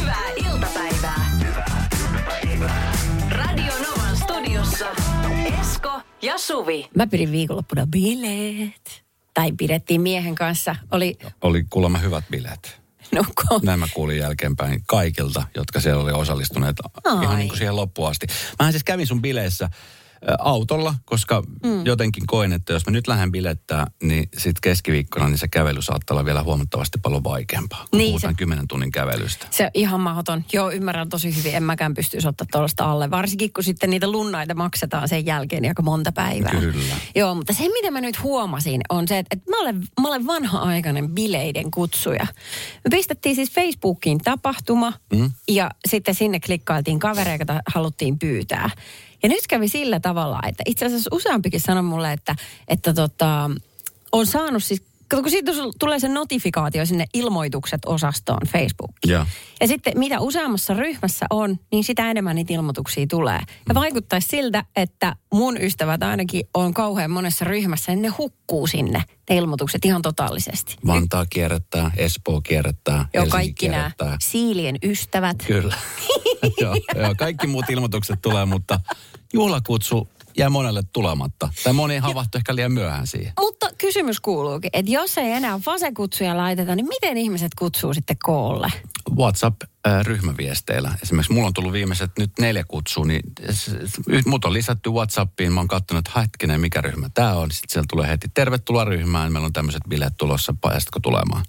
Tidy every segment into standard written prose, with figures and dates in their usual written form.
Hyvää iltapäivää. Hyvää iltapäivää. Radio Novan studiossa Esko ja Suvi. Mä pidin viikonloppuna bileet. Tai pidettiin miehen kanssa. Oli kuulemma hyvät bileet. No, näin mä kuulin jälkeenpäin kaikilta, jotka siellä oli osallistuneet. Ai. Ihan niin kuin siihen loppuun asti. Mähän siis kävin sun bileissä autolla, koska jotenkin koin, että jos mä nyt lähden bilettää, niin sitten keskiviikkona niin se kävely saattaa olla vielä huomattavasti paljon vaikeampaa. Niin, puhutaan 10 tunnin kävelystä. Se on ihan mahdoton. Joo, ymmärrän tosi hyvin. En mäkään pystyisi ottaa tuollaista alle. Varsinkin, kun sitten niitä lunnaita maksetaan sen jälkeen aika monta päivää. Kyllä. Joo, mutta se, mitä mä nyt huomasin, on se, että mä olen vanha-aikainen bileiden kutsuja. Me pistettiin siis Facebookiin tapahtuma ja sitten sinne klikkailtiin kavereita, joita haluttiin pyytää. Ja nyt kävi sillä tavalla, että itse asiassa useampikin sanoi mulle, että on saanut siis, kun siitä tulee se notifikaatio sinne ilmoitukset osastoon Facebookiin. Ja sitten mitä useammassa ryhmässä on, niin sitä enemmän niitä ilmoituksia tulee. Ja vaikuttaisi siltä, että mun ystävät ainakin on kauhean monessa ryhmässä, niin ne hukkuu sinne ne ilmoitukset ihan totaalisesti. Vantaa kierrättää, Espoo kierrättää, joo, Helsinki kierrättää. Joo, kaikki nämä siilien ystävät. Kyllä. Joo, kaikki muut ilmoitukset tulee, mutta juhlakutsu jää monelle tulematta. Tai moni havahtui ehkä liian myöhään siihen. Mutta kysymys kuuluukin, että jos ei enää vasekutsuja laiteta, niin miten ihmiset kutsuu sitten koolle? WhatsApp-ryhmäviesteillä. Esimerkiksi mulla on tullut viimeiset nyt 4 kutsua, niin mut on lisätty WhatsAppiin. Mä oon katsonut, että hetkinen, mikä ryhmä tää on. Sitten siellä tulee heti, tervetuloa ryhmään. Meillä on tämmöiset bileet tulossa, päästätkö tulemaan?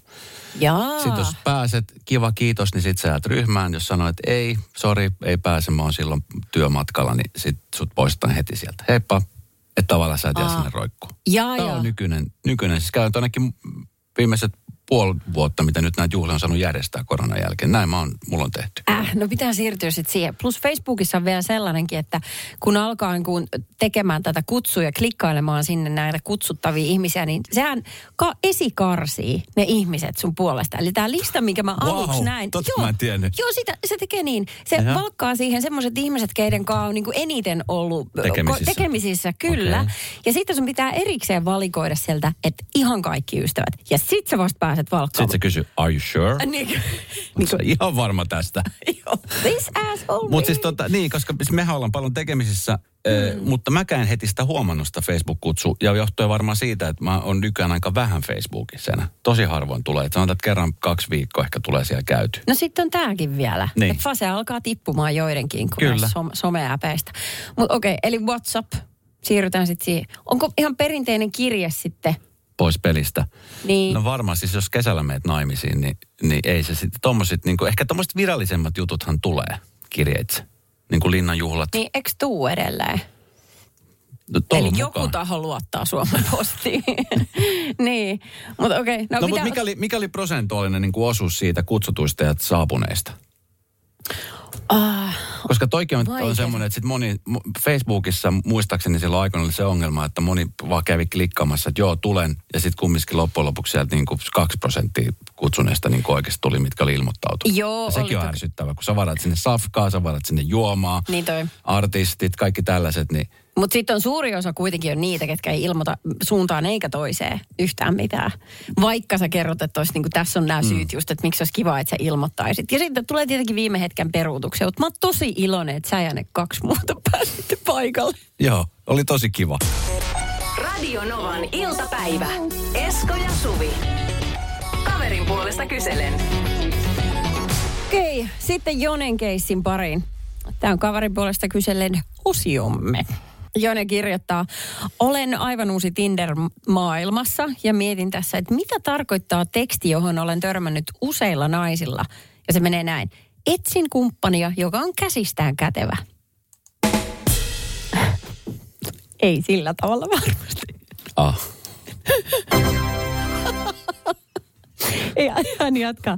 Jaa. Sitten jos pääset, kiva kiitos, niin sit sä jäät ryhmään. Jos sanoit, että ei, sori, ei pääse, mä oon silloin työmatkalla, niin sit sut poistetaan heti sieltä. Heippa, että tavallaan sä et jää sinne roikkuun. Tää on nykyinen. Siis käyn ainakin viimeiset 5 vuotta, mitä nyt näitä juhlia on saanut järjestää koronan jälkeen. Näin mulla on tehty. No pitää siirtyä sitten siihen. Plus Facebookissa on vielä sellainenkin, että kun alkaa tekemään tätä kutsua ja klikkailemaan sinne näitä kutsuttavia ihmisiä, niin sehän esikarsii ne ihmiset sun puolesta. Eli tämä lista, minkä mä aluksi näin. Mä en tiennyt. Joo, se tekee niin. Se palkkaa siihen semmoiset ihmiset, keiden kanssa on eniten ollut tekemisissä kyllä. Okay. Ja sitten sun pitää erikseen valikoida sieltä, että ihan kaikki ystävät. Ja sit sä vasta pääset valkkaamaan. Sitten se kysyy, are you sure? Onko ihan varma tästä? This asshole. Mutta siis koska mehän ollaan paljon tekemisissä, mutta mäkään heti sitä huomannut sitä Facebook-kutsua, ja johtuen varmaan siitä, että mä oon nykyään aika vähän Facebookissa. Tosi harvoin tulee. Et sanotaan, että kerran 2 viikkoa ehkä tulee siellä käyty. No sitten on tääkin vielä. Niin. Että fase alkaa tippumaan joidenkin, kun on someäpeistä. Mutta okei, eli WhatsApp. Siirrytään sitten siihen. Onko ihan perinteinen kirje sitten pois pelistä? Niin. No varmaan siis, jos kesällä meet naimisiin, niin ei se sitten tommosit, ehkä tommoset virallisemmat jututhan tulee kirjeitse. Niin kuin linnanjuhlat. Niin, eikö tuu edelleen? No, eli mukaan. Joku taho luottaa Suomen postiin. Niin, mutta okei. No mutta mikä oli prosentuaalinen osuus siitä kutsutuista ja saapuneista? Koska toikin on semmoinen, että sit moni Facebookissa muistaakseni silloin aikana oli se ongelma, että moni vaan kävi klikkaamassa, että joo, tulen. Ja sitten kumminkin loppujen lopuksi sieltä 2% kutsuneesta oikeasti tuli, mitkä oli ilmoittautunut. Joo, sekin on ärsyttävä, kun sä varat sinne safkaa, sä varat sinne juomaa, niin artistit, kaikki tällaiset. Niin. Mutta sitten on suuri osa kuitenkin on niitä, ketkä ei ilmoita suuntaan eikä toiseen yhtään mitään. Vaikka sä kerrot, että tässä on nämä syyt just, että miksi olisi kiva, että sä ilmoittaisit. Ja sitten tulee tietenkin viime hetken peruutuksia, mutta mä oon tosi iloinen, että sä ja ne 2 muuta pääsitte paikalle. Joo, oli tosi kiva. Radio Novan iltapäivä. Esko ja Suvi. Kaverin puolesta kyselen. Okei, sitten Jonen keissin pariin. Tämä on kaverin puolesta kysellen osiomme. Jone kirjoittaa, olen aivan uusi Tinder-maailmassa ja mietin tässä, että mitä tarkoittaa teksti, johon olen törmännyt useilla naisilla. Ja se menee näin. Etsin kumppania, joka on käsistään kätevä. Ei sillä tavalla varmasti. Ihan jatkaa.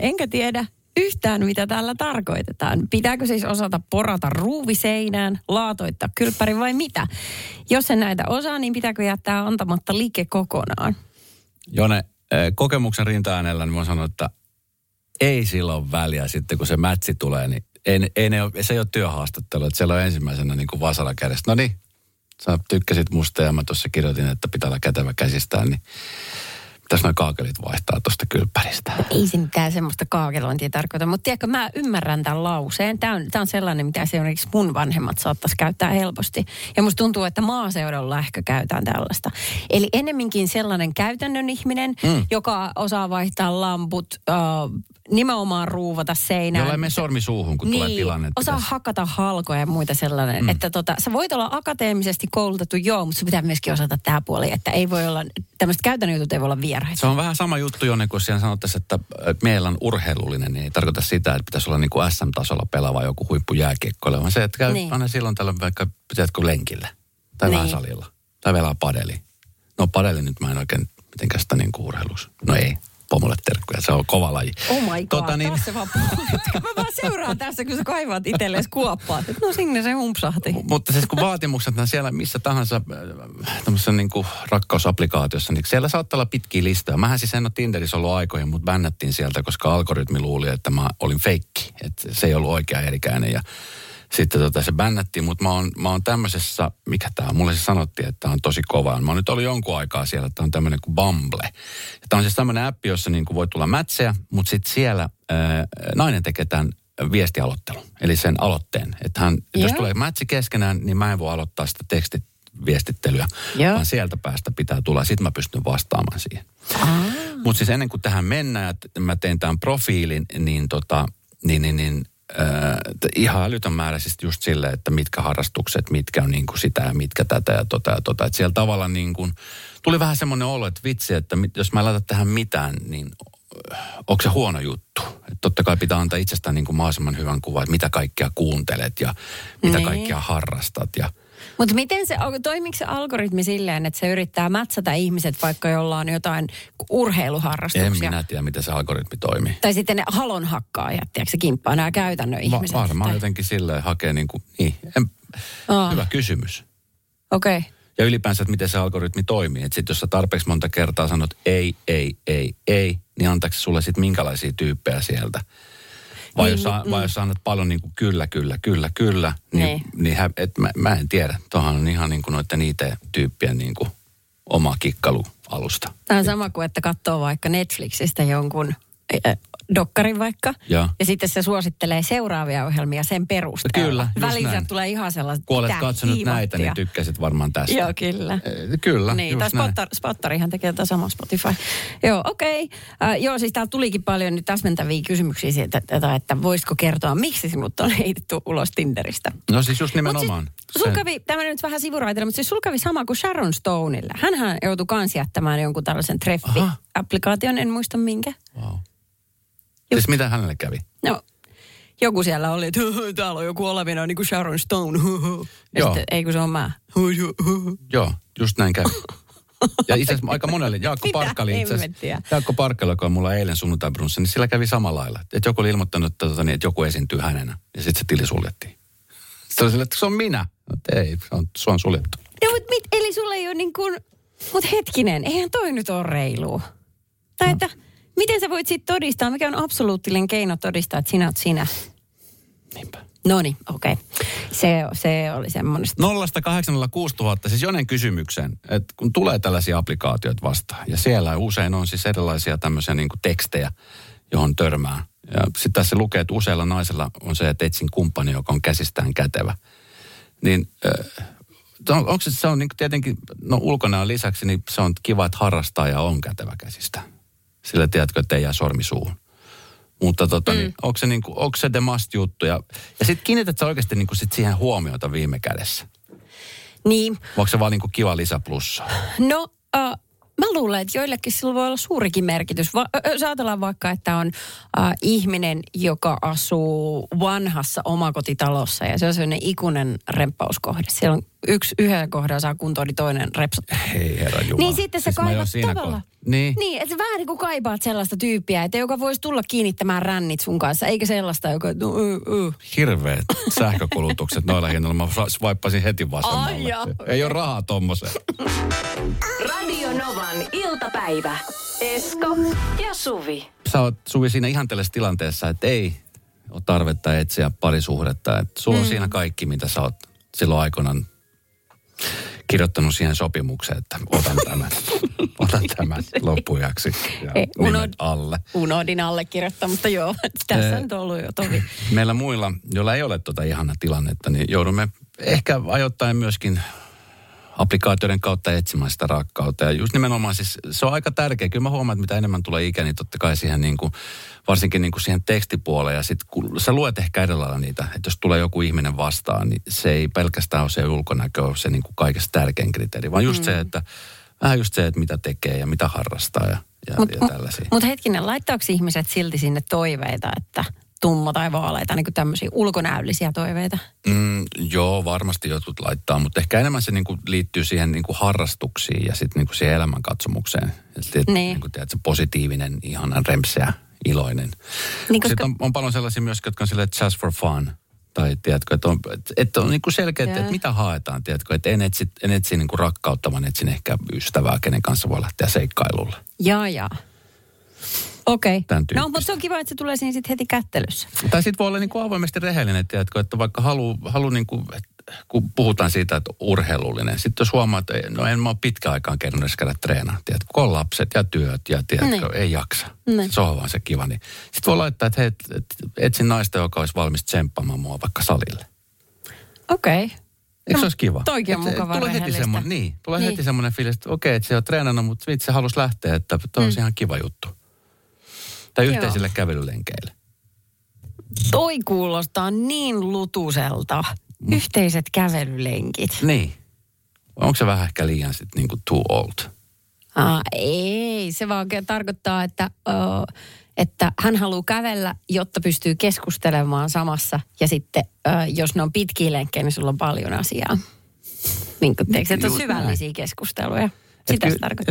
Enkä tiedä, yhtään, mitä täällä tarkoitetaan. Pitääkö siis osata porata ruuvi seinään, laatoittaa kylppäri vai mitä? Jos en näitä osaa, niin pitääkö jättää antamatta liike kokonaan? Jone, kokemuksen rinta-äänellä niin mä sanon, että ei sillä ole väliä sitten, kun se mätsi tulee, niin se ei ole työhaastattelu, että siellä on ensimmäisenä niin kuin vasara kädestä. No niin, sä tykkäsit musta ja mä tuossa kirjoitin, että pitää olla kätevä käsistään, niin tässä noin kaakelit vaihtaa tuosta kylppäristä. Ei se mitään semmoista kaakelointia tarkoita, mutta tiedätkö, mä ymmärrän tämän lauseen. Tämä on sellainen, mitä esimerkiksi mun vanhemmat saattaisi käyttää helposti. Ja musta tuntuu, että maaseudulla ehkä käytetään tällaista. Eli enemminkin sellainen käytännön ihminen, joka osaa vaihtaa lamput, nimenomaan ruuvata seinään. Jolla ei mene sormi suuhun, kun tulee tilanne. Osaa hakata halkoja ja muita sellainen. Että sä voit olla akateemisesti koulutettu, joo, mutta se pitää myöskin osata tämä puoli, että ei voi olla, tämmöiset käytännön jutut ei voi olla vieraita. Se on vähän sama juttu, Jonne, kun siellä sanottaisiin, että meillä on urheilullinen, niin ei tarkoita sitä, että pitäisi olla niin kuin SM-tasolla pelaava joku huippujääkiekkoilija, vaan se, että käy aina silloin tällöin vaikka, tiedätkö, lenkillä tai vähän salilla tai vielä padeli. No padeli nyt mä en oikein mitenkään sitä niin kuin urheiluksi. No ei. Mulle terkkuja, se on kova laji. Oh my god, tässä vaan mä vaan seuraan tässä, kun sä kaivaat itsellesi kuoppaat. No sinne se humpsahti. Mutta siis kun vaatimukset siellä missä tahansa tämmöisessä niin kuin rakkausapplikaatiossa, niin siellä saattaa olla pitkiä listoja. Mähän siis en ole Tinderissä ollut aikoja, mutta bännättiin sieltä, koska algoritmi luuli, että mä olin feikki. Että se ei ollut oikea erikäinen ja sitten se bännättiin, mutta mä oon tämmöisessä, mikä tää on, mulle se sanottiin, että tää on tosi kova. Mä oon nyt ollut jonkun aikaa siellä, että tää on tämmöinen kuin Bumble. Ja tää on siis tämmöinen appi, jossa niin kuin voi tulla mätsejä, mutta sitten siellä nainen tekee tämän viestialoittelun, eli sen aloitteen. Että jos tulee mätsi keskenään, niin mä en voi aloittaa sitä tekstiviestittelyä, vaan sieltä päästä pitää tulla. Sitten mä pystyn vastaamaan siihen. Mutta siis ennen kuin tähän mennään, että mä tein tämän profiilin, niin ihan älytön määrä siis just sille, että mitkä harrastukset, mitkä on niin kuin sitä ja mitkä tätä ja tota ja tota. Että siellä tavallaan niin kuin tuli vähän semmoinen olo, että vitsi, että jos mä en laita tähän mitään, niin onko se huono juttu? Että totta kai pitää antaa itsestään niin kuin mahdollisimman hyvän kuvan, että mitä kaikkea kuuntelet ja mitä kaikkea harrastat ja... Mutta miten se, toimiko se algoritmi silleen, että se yrittää mätsätä ihmiset, vaikka jolla on jotain urheiluharrastuksia? En minä tiedä, miten se algoritmi toimii. Tai sitten ne halonhakkaajat, tiedätkö se kimppaa, nämä käytännön ihmiset? Varmaan jotenkin silleen hakee niin kuin, hyvä kysymys. Okei. Okay. Ja ylipäänsä, että miten se algoritmi toimii. Että sitten jos sä tarpeeksi monta kertaa sanot ei, niin antaako se sulle sitten minkälaisia tyyppejä sieltä? Vai jos annat paljon niin kuin kyllä, niin mä en tiedä. Tuohan on ihan niin kuin noiden IT-tyyppien niin kuin oma kikkailualusta. Tämä on sama kuin, että katsoo vaikka Netflixistä jonkun dokkarin vaikka. Ja sitten se suosittelee seuraavia ohjelmia sen perusteella. Kyllä, välissä tulee ihan sellaista. Kun olet katsonut näitä, niin tykkäsit varmaan tästä. Joo, kyllä. Kyllä, niin, just näin. Spottarihan tekee tätä samaa Spotify. Joo, okei. Okay. Siis täällä tulikin paljon nyt täsmentäviä kysymyksiä siitä, että voisiko kertoa, miksi sinut on heitetty ulos Tinderistä. No siis just nimenomaan. Tämä nyt vähän sivuraitella, mutta siis sulla kävi sama kuin Sharon Stoneille. Hänhän joutui kans jättämään jonkun tällaisen treffi-applikaation, en muista minkä. Wow. Siis mitä hänelle kävi? No, joku siellä oli, että täällä on joku olevina, niin kuin Sharon Stone. Ja sitten, ei kun se on mä. Joo, just näin kävi. Ja itse asiassa aika monelle, Jaakko Parkkali, joka on mulla eilen sunnuntai-brunssa, niin sillä kävi samalla lailla. Että joku oli ilmoittanut, että joku esiintyy hänenä. Ja sitten se tili suljettiin. Sitten oli sillä, että se on minä. No, ei, se on suljettu. No, mutta eli sulla ei ole niin kuin... Mutta hetkinen, eihän toi nyt ole reilua. Tai että... Miten sä voit sitten todistaa? Mikä on absoluuttinen keino todistaa, että sinä oot sinä? Niinpä. Noniin, okei. Okay. Se oli semmoista. 0-806 000, siis Jonen kysymyksen, että kun tulee tällaisia applikaatioita vastaan, ja siellä usein on siis erilaisia tämmöisiä niin kuin tekstejä, johon törmää. Ja sitten tässä lukee, että useilla naisilla on se, että etsin kumppani, joka on käsistään kätevä. Niin... onko se on niin kuin tietenkin, no ulkonäön lisäksi, niin se on kiva, että harrastaa ja on kätevä käsistään. Sillä tiedätkö, että ei jää sormi suuhun. Mutta niin, onko se the must juttu? Ja sitten kiinnität sä oikeasti niin sit siihen huomiota viime kädessä? Niin. Onko se vaan niin kiva lisäplussa? No, mä luulen, että joillekin sillä voi olla suurikin merkitys. Saatellaan vaikka, että on ihminen, joka asuu vanhassa omakotitalossa. Ja se on sellainen ikuinen remppauskohde. Siellä on yhden kohdan saa kuntoon, niin toinen repsottaa. Hei herra Jumala. Niin sitten sä siis kaivat tavallaan. Niin, että sä vähän niin kuin kaipaat sellaista tyyppiä, että joka voisi tulla kiinnittämään rännit sun kanssa, eikä sellaista, joka... Hirveet sähkökulutukset noilla hinnalla. Mä swipeasin heti vasemmalle. Ei ole rahaa tommoseen. Radio Novan iltapäivä. Esko ja Suvi. Sä oot, Suvi, siinä ihanteellisessa tilanteessa, että ei ole tarvetta etsiä parisuhdetta. Että sulla on siinä kaikki, mitä sä oot silloin aikoinaan kirjoittanut siihen sopimukseen, että otan tämän loppujaksi ja nimen alle. Unohdin allekirjoittaa, mutta joo, tässä on ollut jo tovi. Meillä muilla, joilla ei ole tuota ihanaa tilannetta, niin joudumme ehkä ajoittain myöskin applikaatioiden kautta etsimään sitä rakkautta. Ja just nimenomaan siis, se on aika tärkeä. Kyllä mä huomaan, että mitä enemmän tulee ikä, niin totta kai siihen niin kuin, varsinkin niin kuin siihen tekstipuoleen. Ja sitten kun sä luet ehkä edellä niitä, että jos tulee joku ihminen vastaan, niin se ei pelkästään ole se ulkonäkö, se niin kuin kaikista tärkein kriteeri. Vaan just se, että vähän just se, että mitä tekee ja mitä harrastaa ja tällaisia. Mutta hetkinen, laittaako ihmiset silti sinne toiveita, että... tumma tai vaaleita, niin kuin tämmöisiä ulkonäöllisiä toiveita? Joo, varmasti jotkut laittaa, mutta ehkä enemmän se niin kuin liittyy siihen niin kuin harrastuksiin ja sitten niin kuin siihen elämänkatsomukseen. Niin kuin tiedät, se positiivinen, ihana, remseä, iloinen. Niin, koska... Sitten on paljon sellaisia myös, jotka on silleen, että just for fun. Tai tiedätkö, että on niin kuin selkeä, että mitä haetaan, tiedätkö, että en etsi niin kuin rakkautta, vaan etsin ehkä ystävää, kenen kanssa voi lähteä seikkailulle. Jaa. Okei. No, mutta se on kiva, että se tulee siinä sitten heti kättelyssä. Tai sitten voi olla niin kuin avoimesti rehellinen, tiedätkö, että vaikka halu niin kuin, kun puhutaan siitä, että urheilullinen. Sitten jos huomaa, että no en mä ole pitkään aikaan kerran käydä treenaa, tiedätkö, kun on lapset ja työt ja tiedätkö, ei jaksa. Se on vaan se kiva. Niin. Sitten voi laittaa, että hei, etsin naista, joka olisi valmis tsemppaamaan mua vaikka salille. Okei. Okay. Eikö se olisi kiva? Toikin on mukavaa rehellistä. Tulee heti semmoinen fiilis, että okei, että se on treenannut, mutta itse halusi lähteä, että toi on ihan kiva juttu. Tai yhteisille kävelylenkeille. Toi kuulostaa niin lutuselta. Yhteiset kävelylenkit. Niin. Onko se vähän ehkä liian sitten niinku too old? Ei. Se vaan tarkoittaa, että hän haluaa kävellä, jotta pystyy keskustelemaan samassa. Ja sitten, jos ne on pitkiä lenkkejä, niin sulla on paljon asiaa. Niin kuin teekö, että on syvällisiä keskusteluja. Että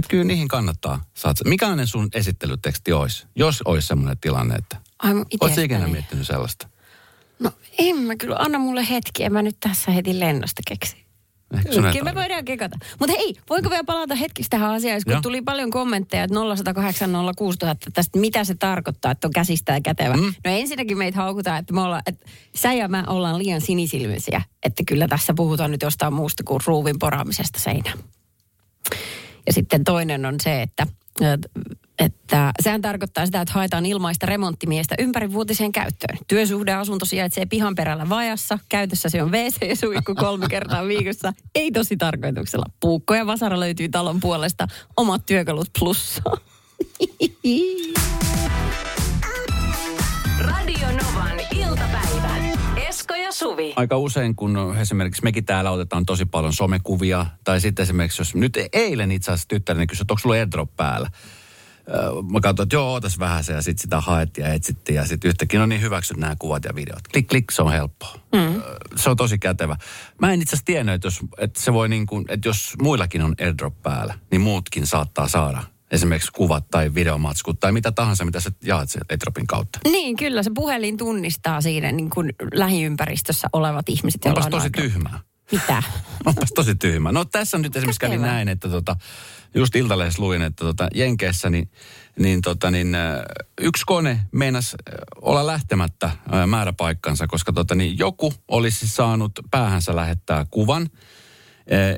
kyllä niihin kannattaa saada. Mikälainen sun esittelyteksti olisi, jos olisi semmoinen tilanne, että... Oletko ikinä miettinyt sellaista? No en mä kyllä. Anna mulle hetki. En mä nyt tässä heti lennosta keksi. Kyllä me voidaan kekata. Mutta hei, voinko vielä palata hetkistä tähän asiaan, kun tuli paljon kommentteja, että 0806000 tästä, mitä se tarkoittaa, että on käsistä ja kätevä. No ensinnäkin meitä haukutaan, että, että sä ja mä ollaan liian sinisilmäisiä, että kyllä tässä puhutaan nyt jostain muusta kuin ruuvin poraamisesta seinään. Ja sitten toinen on se, että sehän tarkoittaa sitä, että haetaan ilmaista remonttimiestä ympärivuotiseen käyttöön. Työsuhdeasunto sijaitsee pihan perällä vajassa. Käytössä se on WC-suihku 3 kertaa viikossa. Ei tosi tarkoituksella. Puukko ja vasara löytyy talon puolesta. Omat työkalut plussaa. Radio Novan iltapäivä. Esko ja Suvi. Aika usein, kun esimerkiksi mekin täällä otetaan tosi paljon somekuvia, tai sitten esimerkiksi, jos nyt eilen itse asiassa tyttäreni kysyi, että onko sulla airdrop päällä? Mä katsoin, että joo, ootas vähän se, ja sitten sitä haettiin ja etsittiin, ja sitten yhtäkkiä on niin hyväksyt nämä kuvat ja videot. Klik, klik, se on helppoa. Se on tosi kätevä. Mä en itse asiassa tiennyt, että se voi niin kuin, että jos muillakin on airdrop päällä, niin muutkin saattaa saada esimerkiksi kuvat tai videomatskut tai mitä tahansa, mitä sä jaat sen airdropin kautta. Niin, kyllä se puhelin tunnistaa siinä niin kuin lähiympäristössä olevat ihmiset. Onpas tosi tyhmää. Mitä? Onpas tosi tyhmää. No tässä nyt esimerkiksi kävi näin, että just Iltalehdessä luin, että Jenkeissä niin yksi kone meinasi olla lähtemättä määräpaikkansa, koska joku olisi saanut päähänsä lähettää kuvan.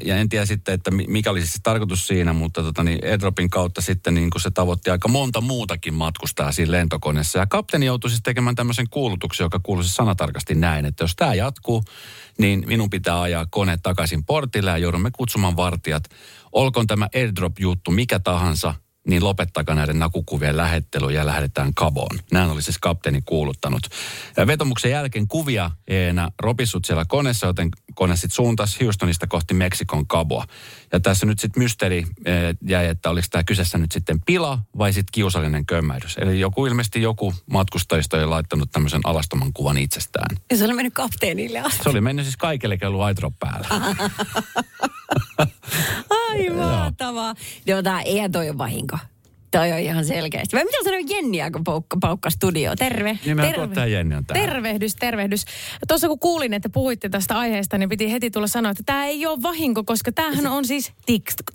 Ja en tiedä sitten, että mikä olisi siis tarkoitus siinä, mutta airdropin kautta sitten niin kun se tavoitti aika monta muutakin matkustajaa siinä lentokoneessa. Ja kapteeni joutui siis tekemään tämmöisen kuulutuksen, joka kuuluisi sanatarkasti näin, että jos tämä jatkuu, niin minun pitää ajaa kone takaisin portille ja joudumme kutsumaan vartijat. Olkoon tämä airdrop-juttu mikä tahansa, niin lopettakaa näiden nakukuvien lähettely ja lähdetään kaboon. Näin oli siis kapteeni kuuluttanut. Vetomuksen jälkeen kuvia ei enää ropissut siellä koneessa, joten kone sitten suuntasi Houstonista kohti Meksikon kaboa. Ja tässä nyt sitten mysteeri jäi, että oliko tämä kyseessä nyt sitten pila vai sitten kiusallinen kömmähdys. Eli ilmeisesti joku matkustajista oli laittanut tämmöisen alastoman kuvan itsestään. Ja se oli mennyt kapteenille asti. Se oli mennyt siis kaikille, kun on ollut aitrop päällä. Ai mahtavaa. Joo, tämä ei toi ole vahinko. Toi on ihan selkeästi. Vai mitä sanoin Jenniä, kun paukka studio? Terve. Tuottaja Jenni on täällä. Tervehdys. Tuossa kun kuulin, että puhuitte tästä aiheesta, niin piti heti tulla sanoa, että tämä ei ole vahinko, koska tämähän on siis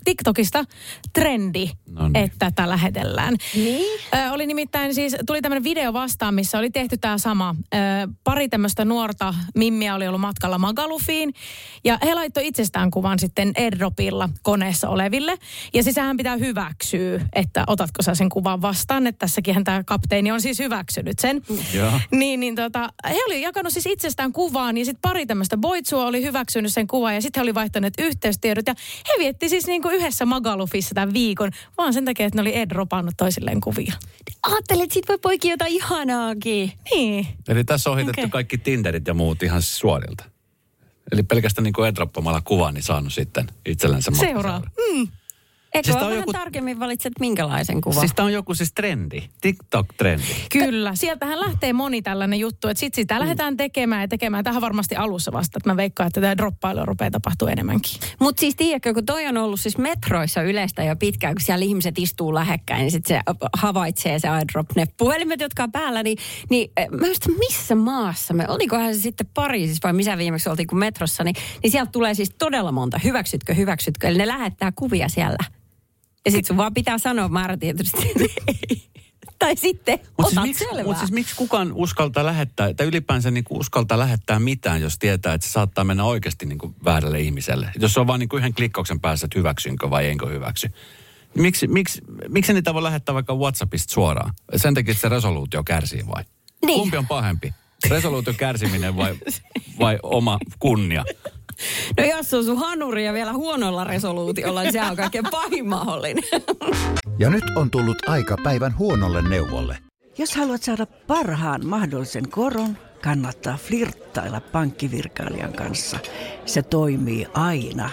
TikTokista trendi, että tätä lähetellään. Niin? Oli nimittäin siis, tuli tämmöinen video vastaan, missä oli tehty tämä sama. Pari tämmöistä nuorta mimmiä oli ollut matkalla Magalufiin, ja he laittoi itsestään kuvan sitten airdropilla koneessa oleville. Ja siis sehän pitää hyväksyä, että otatko sä sen kuvan vastaan, että tässäkin tämä kapteeni on siis hyväksynyt sen. He oli jakanut siis itsestään kuvaan ja sitten pari tämmöistä boitsua oli hyväksynyt sen kuvan ja sitten he oli vaihtaneet yhteystiedot ja he vietti siis niinku yhdessä Magalufissa tämän viikon, vaan sen takia, että ne oli airdropannut toisilleen kuvia. Ajattelin, että sit voi poikia jotain ihanaakin. Niin. Eli tässä on ohitettu kaikki Tinderit ja muut ihan suorilta. Eli pelkästään niinku airdroppamalla kuvaa, niin saanut sitten itsellänsä seuraa. Eikö siis vähän joku... tarkemmin valitset minkälaisen kuvan? Siis tämä on joku siis trendi, TikTok-trendi. Kyllä, sieltähän lähtee moni tällainen juttu, että sitten sitä lähdetään tekemään. Tähän varmasti alussa vasta, että mä veikkaan, että tämä droppailu rupeaa tapahtumaan enemmänkin. Mutta siis tiedätkö, kun toi on ollut siis metroissa yleistä jo pitkään, kun siellä ihmiset istuu lähekkäin, niin sitten se havaitsee se airdrop, ne puhelimet, jotka on päällä, niin mä just missä maassa me, olikohan se sitten Pariisissa vai missä viimeksi oltiin kuin metrossa, niin sieltä tulee siis todella monta, hyväksytkö, eli ne lähettää kuvia siellä. Ja sit sun vaan pitää sanoa määrätietoisesti, ei. Tai sitten otat siis selvää. Mutta siis miksi kukaan uskaltaa lähettää, tai ylipäänsä niinku uskaltaa lähettää mitään, jos tietää, että se saattaa mennä oikeasti niinku väärälle ihmiselle. Jos se on vaan niinku yhden klikkauksen päässä, että hyväksynkö vai enkö hyväksy. Miksi niitä voi lähettää vaikka WhatsAppista suoraan? Sen takia, että se resoluutio kärsii vai? Niin. Kumpi on pahempi? Resoluutio kärsiminen vai oma kunnia? No jos on sun hanuri ja vielä huonolla resoluutiolla, niin se on kaikkein pahin mahdollinen. Ja nyt on tullut aika päivän huonolle neuvolle. Jos haluat saada parhaan mahdollisen koron, kannattaa flirttailla pankkivirkailijan kanssa. Se toimii aina.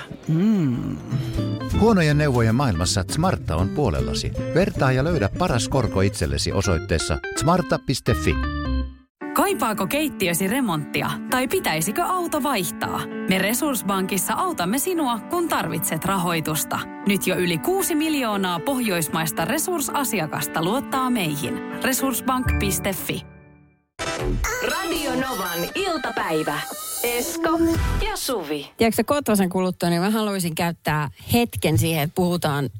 Huonojen neuvojen maailmassa Smarta on puolellasi. Vertaa ja löydä paras korko itsellesi osoitteessa smarta.fi. Kaipaako keittiösi remonttia tai pitäisikö auto vaihtaa? Me Resurssbankissa autamme sinua, kun tarvitset rahoitusta. Nyt jo yli 6 miljoonaa pohjoismaista resursasiakasta luottaa meihin. Resurssbank.fi. Radio Novan iltapäivä. Esko ja Suvi. Tiedätkö Kotosen kuluttua, niin mä haluaisin käyttää hetken siihen, että puhutaan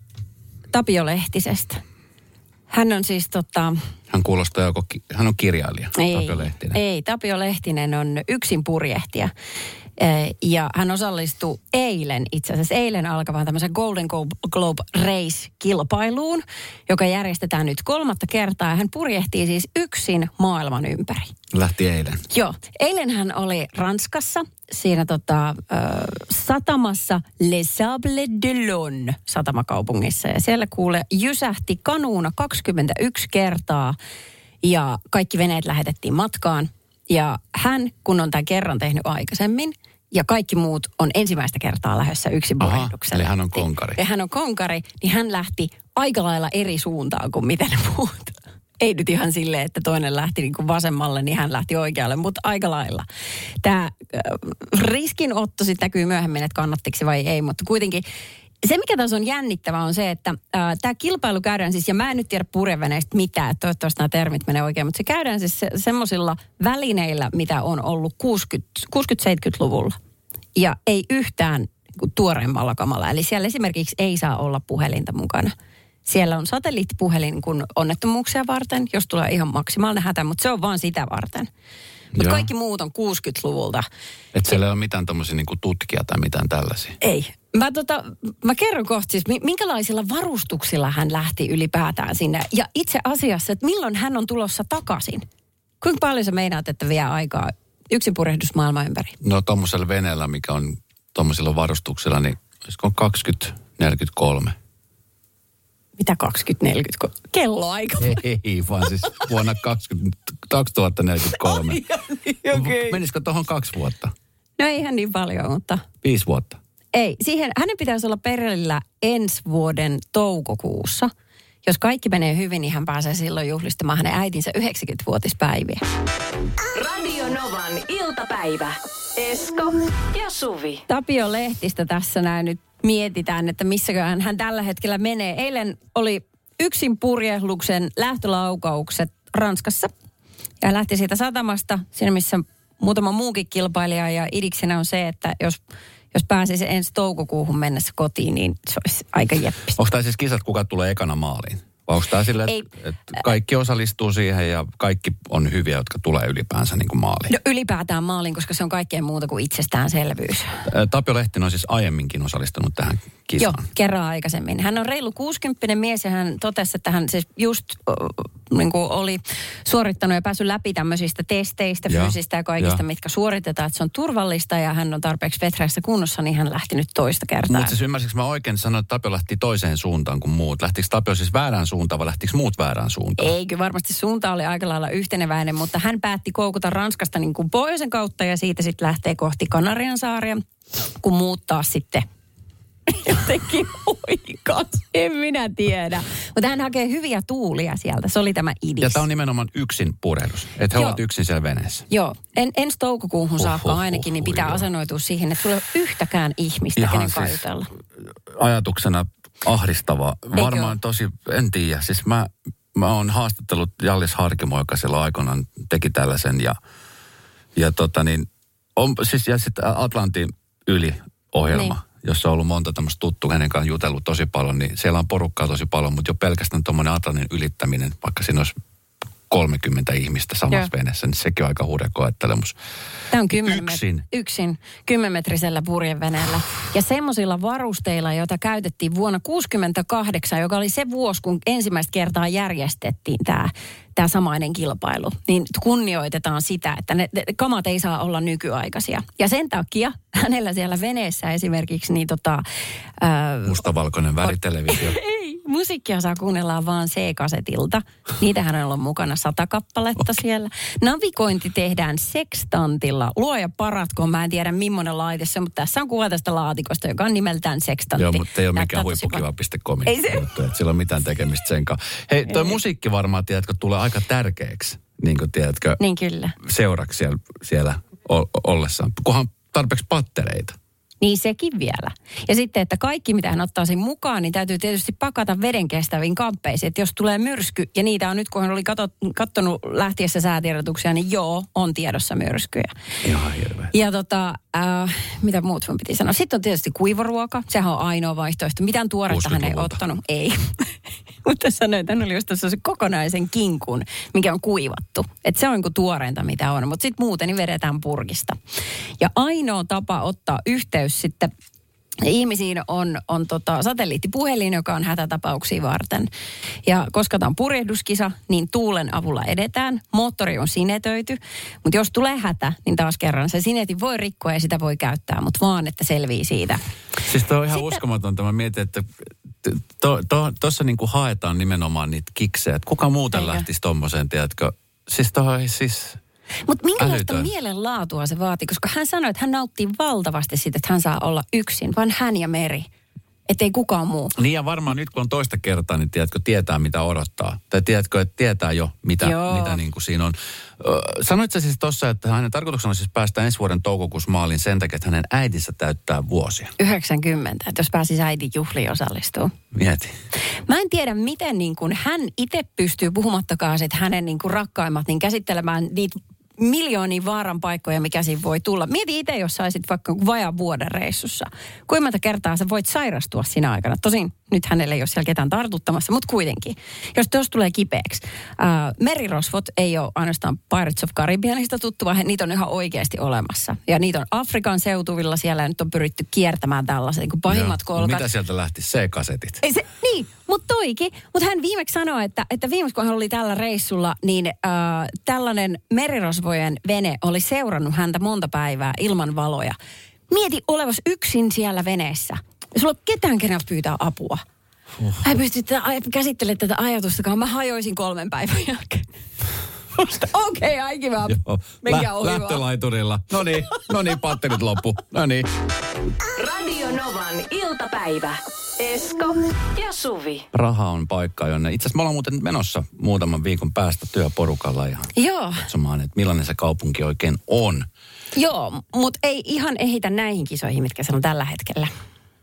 Tapio Lehtisestä. Hän on siis hän kuulostaa hän on kirjailija, Tapio Lehtinen. Ei, Tapio Lehtinen on yksin purjehtija. Ja hän osallistui eilen alkavaan tämmöisen Golden Globe Race-kilpailuun, joka järjestetään nyt 3. kertaa. Hän purjehtii siis yksin maailman ympäri. Lähti eilen. Joo. Eilen hän oli Ranskassa, siinä satamassa Le Sable de Lonne -satamakaupungissa. Ja siellä kuule jysähti kanuuna 21 kertaa ja kaikki veneet lähetettiin matkaan. Ja hän, kun on tämän kerran tehnyt aikaisemmin, ja kaikki muut on ensimmäistä kertaa lähdössä yksin purjehduksella. Eli hän on konkari. Ja hän on konkari, niin hän lähti aika lailla eri suuntaan kuin miten muut. Ei nyt ihan silleen, että toinen lähti niin kuin vasemmalle, niin hän lähti oikealle, mutta aika lailla. Tämä riskinotto sitten näkyy myöhemmin, että kannattiko vai ei, mutta kuitenkin se, mikä tässä on jännittävää, on se, että tämä kilpailu käydään siis, ja mä en nyt tiedä purjeveneistä mitään, että toivottavasti nämä termit menee oikein, mutta se käydään siis semmoisilla välineillä, mitä on ollut 60-70-luvulla. Ja ei yhtään tuoreemmalla kamalla. Eli siellä esimerkiksi ei saa olla puhelinta mukana. Siellä on satelliittipuhelin kun onnettomuuksia varten, jos tulee ihan maksimaalinen hätä, mutta se on vaan sitä varten. Mutta kaikki muut on 60-luvulta. Että siellä ei ole mitään tämmöisiä niinku tutkia tai mitään tällaisia? Ei. Mä kerron kohta siis, minkälaisilla varustuksilla hän lähti ylipäätään sinne. Ja itse asiassa, että milloin hän on tulossa takaisin? Kuinka paljon sä meinaat, että vie aikaa yksinpurehdus maailman ympäri? No tommosella veneellä, mikä on tommosilla varustuksilla, niin olisiko 2043? mitä 2040, kun kelloaika? Ei, vaan siis vuonna 2043. Okay. Menisikö tuohon 2 vuotta? No eihän niin paljon, mutta... 5 vuotta? Ei, siihen hänen pitäisi olla perillä ensi vuoden toukokuussa. Jos kaikki menee hyvin, niin hän pääsee silloin juhlistamaan hänen äitinsä 90-vuotispäiviä. Radio Novan iltapäivä. Esko ja Suvi. Tapio Lehtistä tässä näin nyt mietitään, että missäköhän hän tällä hetkellä menee. Eilen oli yksin purjehduksen lähtölaukaukset Ranskassa. Ja lähti siitä satamasta, siinä missä muutama muukin kilpailija. Ja idiksenä on se, että jos pääsisi ensi toukokuuhun mennessä kotiin, niin se olisi aika jeppi. Onko tämä siis kisat, kuka tulee ekana maaliin? Vai onko tämä sillä, että kaikki osallistuu siihen ja kaikki on hyviä, jotka tulee ylipäänsä niin kuin maaliin? No ylipäätään maaliin, koska se on kaikkea muuta kuin itsestäänselvyys. Tapio Lehtinen on siis aiemminkin osallistunut tähän kisaan. Joo, kerran aikaisemmin. Hän on reilu 60-vuotias mies ja hän totesi, että hän siis just niin kuin oli suorittanut ja päässyt läpi tämmöisistä testeistä, fyysistä ja kaikista, mitkä suoritetaan. Että se on turvallista ja hän on tarpeeksi vetreässä kunnossa, niin hän lähti nyt toista kertaa. Mutta siis ymmärsikö mä oikein sanoa, että Tapio lähti toiseen suuntaan kuin muut? Lähtikö Tapio siis väärään suuntaan vai lähtikö muut väärään suuntaan? Ei, kyllä varmasti suunta oli aika lailla yhteneväinen, mutta hän päätti koukuta Ranskasta niin kuin pohjoisen kautta ja siitä sitten lähtee kohti Kanarian saaria, kun muut taas sitten... Jotenkin oikas, en minä tiedä. Mutta hän hakee hyviä tuulia sieltä, se oli tämä idis. Ja tämä on nimenomaan yksin purehdus, että he ovat yksin siellä veneessä. Joo, ensi toukokuuhun saakka ainakin, niin pitää asennoitua siihen, että tulee ole yhtäkään ihmistä, ihan kenen siis kajutella. Ajatuksena ahdistava, varmaan tosi, en tiedä. Siis mä oon haastattelut Jallis Harkimo, joka silloin aikoinaan teki tällaisen ja siis ja sitten Atlantin yli ohjelma. Niin. Jossa on ollut monta tämmöistä tuttua, hänen kanssa jutellut tosi paljon, niin siellä on porukkaa tosi paljon, mutta jo pelkästään tuommoinen Atlantin ylittäminen, vaikka siinä olisi 30 ihmistä samassa veneessä, niin sekin on aika hurja koettelemus. Tämä on 10-metrisellä purjeveneellä. Ja semmoisilla varusteilla, joita käytettiin vuonna 1968, joka oli se vuosi, kun ensimmäistä kertaa järjestettiin tämä samainen kilpailu, niin kunnioitetaan sitä, että ne kamat ei saa olla nykyaikaisia. Ja sen takia hänellä siellä veneessä esimerkiksi niin mustavalkoinen väritelevisio. Musiikkia saa kuunnellaan vaan C-kasetilta. Niitähän on ollut mukana 100 kappaletta siellä. Navigointi tehdään sekstantilla. Luoja paratkoon, mä en tiedä millainen laite se, mutta tässä on kuva tästä laatikosta, joka on nimeltään sekstantti. Joo, mutta ei ole mikään huippukiva.com. Ei se. Sillä ole mitään tekemistä sen kanssa. Hei, toi musiikki varmaan, tiedätkö, tulee aika tärkeäksi, niin kuin tiedätkö, niin kyllä. Seuraksi siellä ollessaan. Kunhan tarpeeksi pattereita. Niin sekin vielä. Ja sitten, että kaikki mitä hän ottaa sen mukaan, niin täytyy tietysti pakata vedenkestäviin kamppeisiin. Että jos tulee myrsky, ja niitä on nyt, kun hän oli katsonut lähtiessä säätiedotuksia, niin on tiedossa myrskyjä. Ihan hirveä. Ja mitä muut minun piti sanoa? Sitten on tietysti kuivaruoka. Sehän on ainoa vaihtoehto. Mitään tuoretta hän ei ottanut. Ei. Mutta sanoin, että hän oli just tässä kokonaisen kinkun, mikä on kuivattu. Että se on kuin tuoreinta, mitä on. Mutta sitten muuten niin vedetään purkista. Ja ainoa tapa ottaa yhteys sitten ihmisiin on satelliittipuhelin, joka on hätätapauksia varten. Ja koska tämä on purjehduskisa, niin tuulen avulla edetään. Moottori on sinetöity. Mutta jos tulee hätä, niin taas kerran se sineti voi rikkoa ja sitä voi käyttää, mutta vaan, että selvii siitä. Siis tämä on ihan uskomatonta. Mä mietin, että tuossa niinku haetaan nimenomaan niitä kiksejä, että kuka muuten lähtisi tommoseen, tiedätkö? Siis mutta minkälaista mielenlaatua se vaatii, koska hän sanoi, että hän nauttii valtavasti siitä, että hän saa olla yksin, vaan hän ja meri, ettei kukaan muu. Niin ja varmaan nyt, kun on toista kertaa, niin tiedätkö, tietää mitä odottaa. Tai tiedätkö, että tietää jo, mitä niin kuin siinä on. Sanoit sä siis tuossa, että hänen tarkoituksena on siis päästä ensi vuoden toukokuussa maaliin sen takia, että hänen äitinsä täyttää vuosia. 90, että jos pääsisi äidin juhliin osallistuu. Mieti. Mä en tiedä, miten niin kuin hän itse pystyy, puhumattakaan sit hänen niin kuin rakkaimmat, niin käsittelemään niitä miljoonia vaaran paikkoja, mikä siinä voi tulla. Mieti itse, jos saisit vaikka vajaan vuoden reissussa. Kuinka monta kertaa sä voit sairastua sinä aikana? Tosin nyt hänelle ei ole siellä ketään tartuttamassa, mutta kuitenkin. Jos tulee kipeäksi. Merirosvot ei ole ainoastaan Pirates of Caribbeanista tuttu, vaan niitä on ihan oikeasti olemassa. Ja niitä on Afrikan seutuvilla siellä ja nyt on pyritty kiertämään tällaiset niin kuin pahimmat kolkat. Mitä sieltä lähti? C-kasetit. Ei se, niin, mutta toikin. Mutta hän viimeksi sanoi, että viimeksi kun hän oli tällä reissulla, niin tällainen merirosvojen vene oli seurannut häntä monta päivää ilman valoja. Mieti olevasi yksin siellä veneessä. Sulla on ketään pyytää apua. Mä en pysty käsittelemään tätä ajatustakaan. Mä hajoisin 3 päivän jälkeen. Okei, aikin vaan. Menkää ohi vaan. Lähtölaiturilla. No niin, patterit loppu. No niin. Radio Novan iltapäivä. Esko ja Suvi. Praha on paikka, jonne itse asiassa me ollaan muuten menossa muutaman viikon päästä työporukalla ja katsomaan, että millainen se kaupunki oikein on. Joo, mutta ei ihan ehitä näihin kisoihin, mitkä se on tällä hetkellä.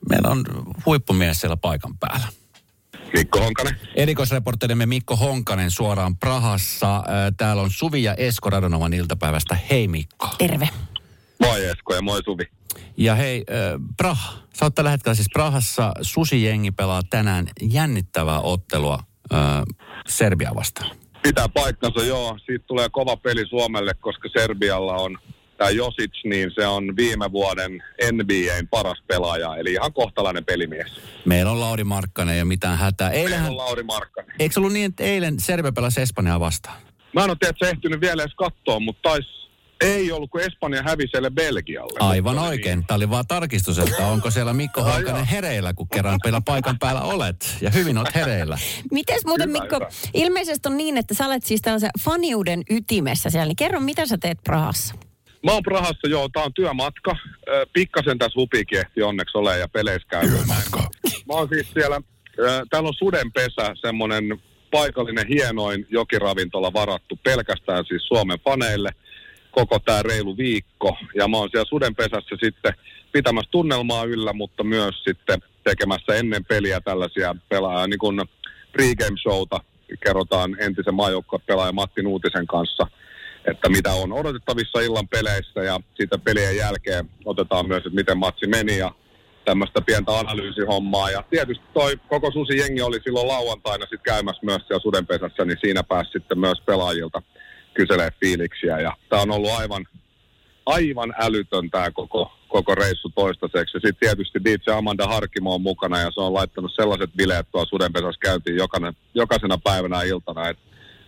Meillä on huippumies siellä paikan päällä. Mikko Honkanen. Erikoisreporterimme Mikko Honkanen suoraan Prahassa. Täällä on Suvi ja Esko Radonovan iltapäivästä. Hei Mikko. Terve. Moi Esko ja moi Suvi. Ja hei, Praha. Sä oot tällä hetkellä siis Prahassa. Susi-jengi pelaa tänään jännittävää ottelua Serbiaa vastaan. Pitää paikkansa, joo. Siitä tulee kova peli Suomelle, koska Serbialla on tämä Josic, niin se on viime vuoden NBA:n paras pelaaja, eli ihan kohtalainen pelimies. Meillä on Lauri Markkanen ja mitään hätää. Meillä on Lauri Markkanen. Eikö se ollut niin, että eilen Serbia pelasi Espanjaa vastaan? Mä en ole tietysti ehtinyt vielä edes katsoa, mutta ei ollut, kun Espanja häviselle Belgialle. Aivan oikein. Niin. Tämä oli vaan tarkistus, että onko siellä Mikko Honkanen hereillä, kun kerran meillä paikan päällä olet. Ja hyvin olet hereillä. Mites muuten hyvä, Mikko, hyvä. Ilmeisesti on niin, että sä olet siis tällaisen faniuden ytimessä siellä. Niin kerro, mitä sä teet Prahassa? Mä oon Prahassa, joo, tää on työmatka. Pikkasen tässä hupikin ehti onneksi ole ja peleissä käy. Mä oon siis siellä, täällä on Sudenpesä, semmonen paikallinen hienoin jokiravintola varattu pelkästään siis Suomen faneille. Koko tää reilu viikko. Ja mä oon siellä Sudenpesässä sitten pitämässä tunnelmaa yllä, mutta myös sitten tekemässä ennen peliä tällaisia pelaajia, niin kuin pregame-showta. Kerrotaan entisen maajoukkuepelaaja Matti Nuutisen kanssa, että mitä on odotettavissa illan peleissä ja siitä pelien jälkeen otetaan myös, että miten matsi meni ja tämmöistä pientä analyysihommaa. Ja tietysti toi koko Susi-jengi oli silloin lauantaina sitten käymässä myös siellä Sudenpesässä, niin siinä pääsi sitten myös pelaajilta kyselee fiiliksiä. Ja tää on ollut aivan älytön tää koko reissu toistaiseksi. Ja sitten tietysti DJ Amanda Harkimo on mukana ja se on laittanut sellaiset bileet tuolla Sudenpesässä käyntiin jokaisena päivänä iltana, että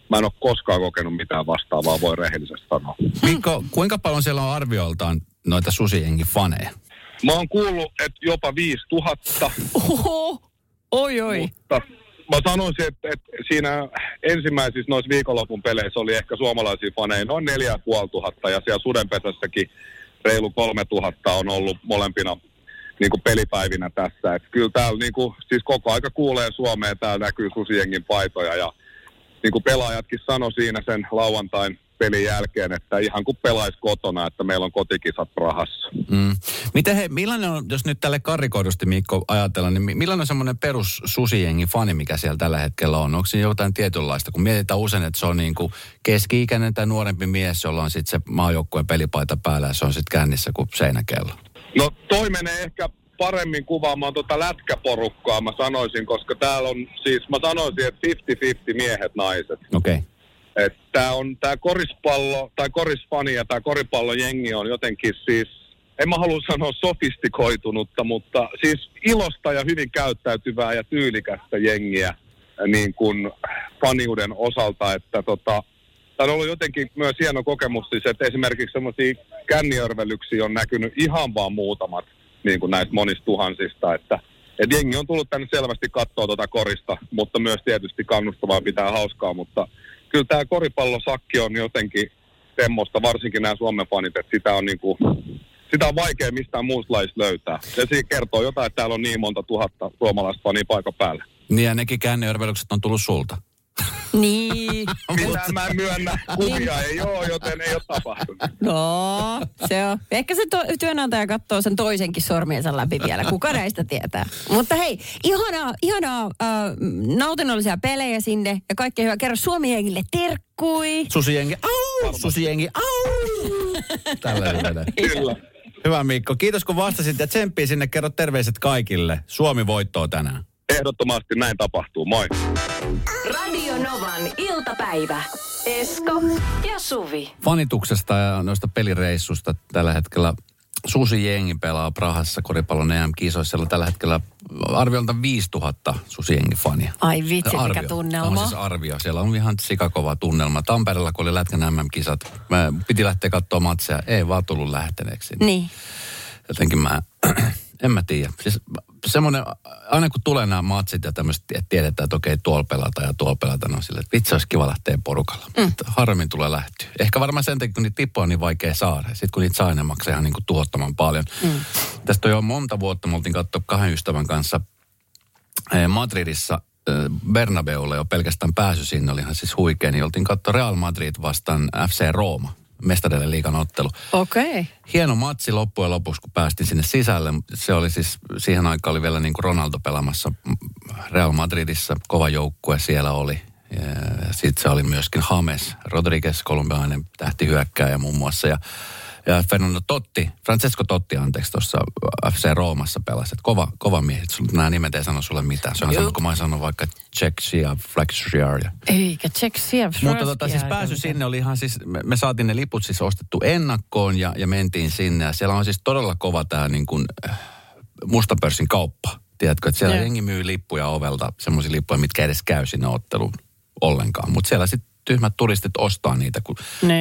mä en ole koskaan kokenut mitään vastaavaa, voi rehellisesti sanoa. Mikko, kuinka paljon siellä on arvioltaan noita Susi-jengi-faneja? Mä oon kuullut, että jopa 5 000. Oho, oi. Mutta mä sanoisin, että siinä ensimmäisissä noissa viikonlopun peleissä oli ehkä suomalaisia faneja noin 4 500 ja siellä Sudenpesässäkin reilu 3 000 on ollut molempina niin kuin pelipäivinä tässä. Et kyllä täällä niin kuin, siis koko aika kuulee Suomea, täällä näkyy Susi-jengin paitoja ja niin kuin pelaajatkin sanoi siinä sen lauantain pelin jälkeen, että ihan kuin pelaisi kotona, että meillä on kotikisat Prahassa. Mm. Miten he, millainen on, jos nyt tälle karikoidusti Mikko ajatellaan, niin millainen on semmoinen perus Susi-jengin fani, mikä siellä tällä hetkellä on? Onko se jotain tietynlaista? Kun mietitään usein, että se on niin kuin keski-ikäinen tai nuorempi mies, jolla on sitten se maajoukkueen pelipaita päällä ja se on sitten kännissä kuin seinäkello. No toi menee ehkä paremmin kuvaamaan tuota lätkäporukkaa, mä sanoisin, koska täällä on siis, mä sanoisin, että 50-50 miehet, naiset. Okei. Että tää korispallo, tai korisfani ja tää koripallojengi on jotenkin siis, en mä halua sanoa sofistikoitunutta, mutta siis ilosta ja hyvin käyttäytyvää ja tyylikästä jengiä niin kuin faniuden osalta, että täällä on ollut jotenkin myös hieno kokemus siis, että esimerkiksi semmoisia känniörvelyksiä on näkynyt ihan vaan muutamat niin kuin näistä monista tuhansista, että jengi on tullut tänne selvästi katsoa tuota korista, mutta myös tietysti kannustavaa pitää hauskaa, mutta kyllä tämä koripallosakki on jotenkin semmoista, varsinkin nämä Suomen fanit, että sitä on niinku, sitä on vaikea mistään muusta lajista löytää. Ja siitä kertoo jotain, että täällä on niin monta tuhatta suomalaista fania paikan päällä. Niin ja nekin känniörvelykset on tullut sulta. Niin. Mitään mä en myönnä. Kuvia ei ole, joten ei ole tapahtunut. No, se on. Ehkä se työnantaja katsoo sen toisenkin sormiensa läpi vielä. Kuka näistä tietää? Mutta hei, ihanaa nautinnollisia pelejä sinne ja kaikkea hyvää. Kerro Suomi-jengille terkkui. Susi-jengi, au! Susi-jengi, au! Tällä kyllä. Hyvä Mikko, kiitos kun vastasit ja tsemppii sinne. Kerro terveiset kaikille. Suomi voittoo tänään. Ehdottomasti näin tapahtuu. Moi. Radio Novan iltapäivä. Esko ja Suvi. Fanituksesta ja noista pelireissusta tällä hetkellä Susi-jengi pelaa Prahassa koripallon EM-kisoissa. Tällä hetkellä arviolta 5 000 Susi-jengi-fania. Ai vitsi, mikä tunnelma. Tämä on siis arvio. Siellä on ihan sikakova tunnelma. Tampereella, kun oli Lätkän MM-kisat, piti lähteä katsoa matseja. Ei vaan tullut lähteneeksi. Niin. Jotenkin mä en mä tiedä. Siis semmoinen, aina kun tulee nämä matsit ja tämmöiset, että tiedetään, että okei, tuolla pelataan, on silleen, että vitsi, olisi kiva lähteä porukalla. Harmin tulee lähtyä. Ehkä varmaan sen takia, kun niitä tippua on niin vaikea saada. Sitten kun niitä saa, ne maksaa ihan niin kuin tuottaman paljon. Tästä on jo monta vuotta, me oltiin katsoa kahden ystävän kanssa Madridissa Bernabeulle jo pelkästään pääsy sinne, oli ihan siis huikea, niin oltiin katsoa Real Madrid vastaan FC Rooma. Mestarien liigan ottelu. Okei. Hieno matsi loppujen lopuksi, kun päästiin sinne sisälle. Se oli siis, siihen aikaan oli vielä niin kuin Ronaldo pelaamassa Real Madridissa. Kova joukkue siellä oli. Sitten se oli myöskin James Rodriguez, kolumbialainen tähtihyökkääjä muun muassa. Ja Francesco Totti, tuossa FC Roomassa pelasi. Kova miehet. Nämä nimet ei sano sulle mitään. Se on sanonut, kun mä oon sanonut vaikka Czechia. Eikä Czechia. Mutta siis pääsy sinne oli ihan siis, me saatiin ne liput siis ostettu ennakkoon ja mentiin sinne. Ja siellä on siis todella kova tämä niin kuin mustapörssin kauppa. Tiedätkö, että siellä jengi myy lippuja ovelta, semmoisia lippuja, mitkä edes käy sinne otteluun ollenkaan. Mutta siellä sitten tyhmät turistit ostaa niitä, kun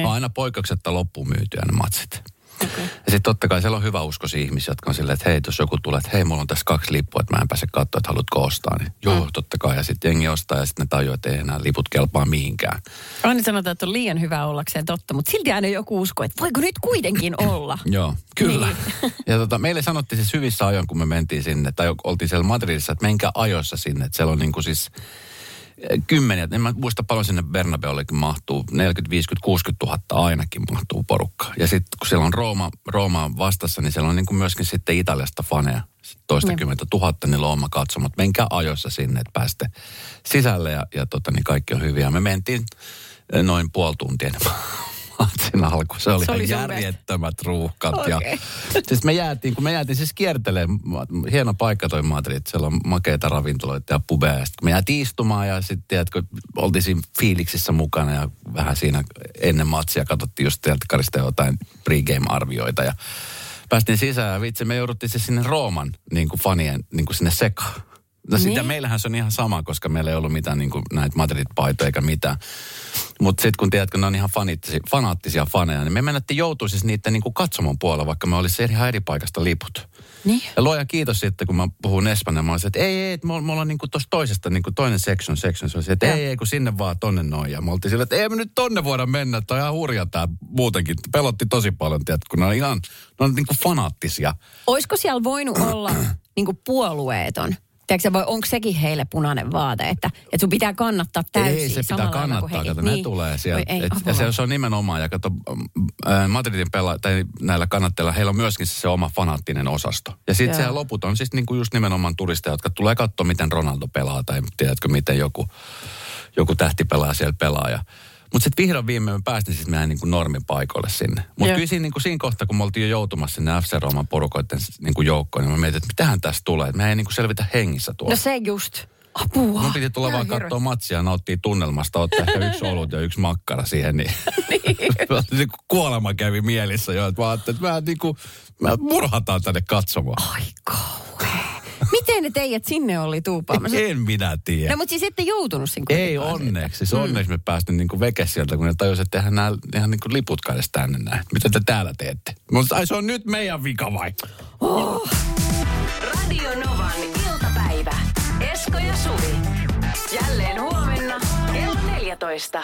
on aina poikkeuksetta loppuun myytyä ne matsit. Okay. Ja sitten totta kai siellä on hyväuskoisia ihmisiä, jotka on silleen, että hei, jos joku tulee, että hei, mulla on tässä 2 lippua, että mä en pääse katsoa, että haluatko ostaa. Niin, joo, totta kai. Ja sitten jengi ostaa ja sitten ne tajuaa, että ei enää liput kelpaa mihinkään. Aina sanotaan, että on liian hyvä ollakseen totta, mutta silti aina joku uskoo, että voiko nyt kuitenkin olla? Joo, kyllä. Niin. Ja meille sanottiin siis hyvissä ajoin, kun me mentiin sinne, tai oltiin siellä Madridissa, että menkää ajoissa sinne, että siellä on niin kuin siis kymmeniä, en mä muista paljon sinne Bernabeuillekin mahtuu, 40, 50, 60 000 ainakin mahtuu porukkaa. Ja sitten kun siellä on Rooma vastassa, niin siellä on niin kuin myöskin sitten Italiasta faneja, toistakymmentä tuhatta, niin Looma katsomot. Menkää ajoissa sinne, että pääste sisälle ja kaikki on hyviä. Me mentiin noin puoli tuntia matsin alku. Se oli järjettömät ruuhkat. Okay. Ja siis me jäätiin siis kiertelemään. Hieno paikka toi Madrid. Siellä on makeita ravintoloita ja pubeja. Sitten me jäätiin istumaan ja sitten oltiin siinä fiiliksissä mukana ja vähän siinä ennen matsia katsottiin just telkkarista jotain pregame-arvioita ja päästiin sisään ja vitsi, me jouduttiin siis sinne Rooman niin kuin fanien niin kuin sinne sekaan. No sitä meillähän se on ihan sama, koska meillä ei ollut mitään niin kuin näitä Madrid-paitoja eikä mitään. Mutta sitten kun tiedätkö, ne on ihan fanaattisia faneja, niin me mennettiin joutua siis niiden niin kuin katsomon puolella, vaikka me olisi ihan eri paikasta liput. Niin. Ja luoja kiitos sitten, kun mä puhun espanjaa, mä olisin, että ei, me ollaan niin kuin tuossa toisesta, niin kuin toinen section. Se olisi, että ei, kun sinne vaan tonne noin. Ja me oltiin sillä, että ei me nyt tonne voida mennä, että on ihan hurja tämä muutenkin. Pelotti tosi paljon, tiedätkö, kun ne on niin kuin fanaattisia. Olisiko siellä voinut olla niin kuin puolueeton? Tiedätkö, vai onko sekin heille punainen vaate, että sun pitää kannattaa täysin? Ei, se pitää kannattaa, kato, ne tulee siellä. Se on nimenomaan, ja kato, Madridin tai näillä kannattajilla, heillä on myöskin se oma fanaattinen osasto. Ja sitten se loput on siis niinku just nimenomaan turisteja, jotka tulee katsoa, miten Ronaldo pelaa, tai tiedätkö, miten joku tähti pelaa siellä pelaaja. Mutta sitten vihdoin viimein me päästiin sitten meidän niinku normipaikoille sinne. Mutta kyllä siinä kohtaa, kun me oltiin jo joutumassa sinne FC Rooman porukoiden niinku joukkoon, niin mä mietin, että mitähän tästä tulee. Me ei niinku selvitä hengissä tuolla. No se just. Apua. Mun piti tulla vaan katsoa matsia, nauttia tunnelmasta, ottaa ehkä 1 olut ja 1 makkara siihen. Niin. Kuolema kävi mielissä jo, että mä ajattelin, että mä murhataan tänne katsomaan. Ai kauhean. Miten ne teijät sinne oli tuupaamassa? En minä tiedä. No, mutta siis ette joutunut sinne. Ei onneksi. Siis onneksi me päästiin niinku veke sieltä, kun ne tajusivat, että eihän nämä niinku liputkaan edes tänne näin. Mitä te täällä teette? Ai se on nyt meidän vika vai? Oh. Radio Novan iltapäivä. Esko ja Suvi. Jälleen huomenna kello 14.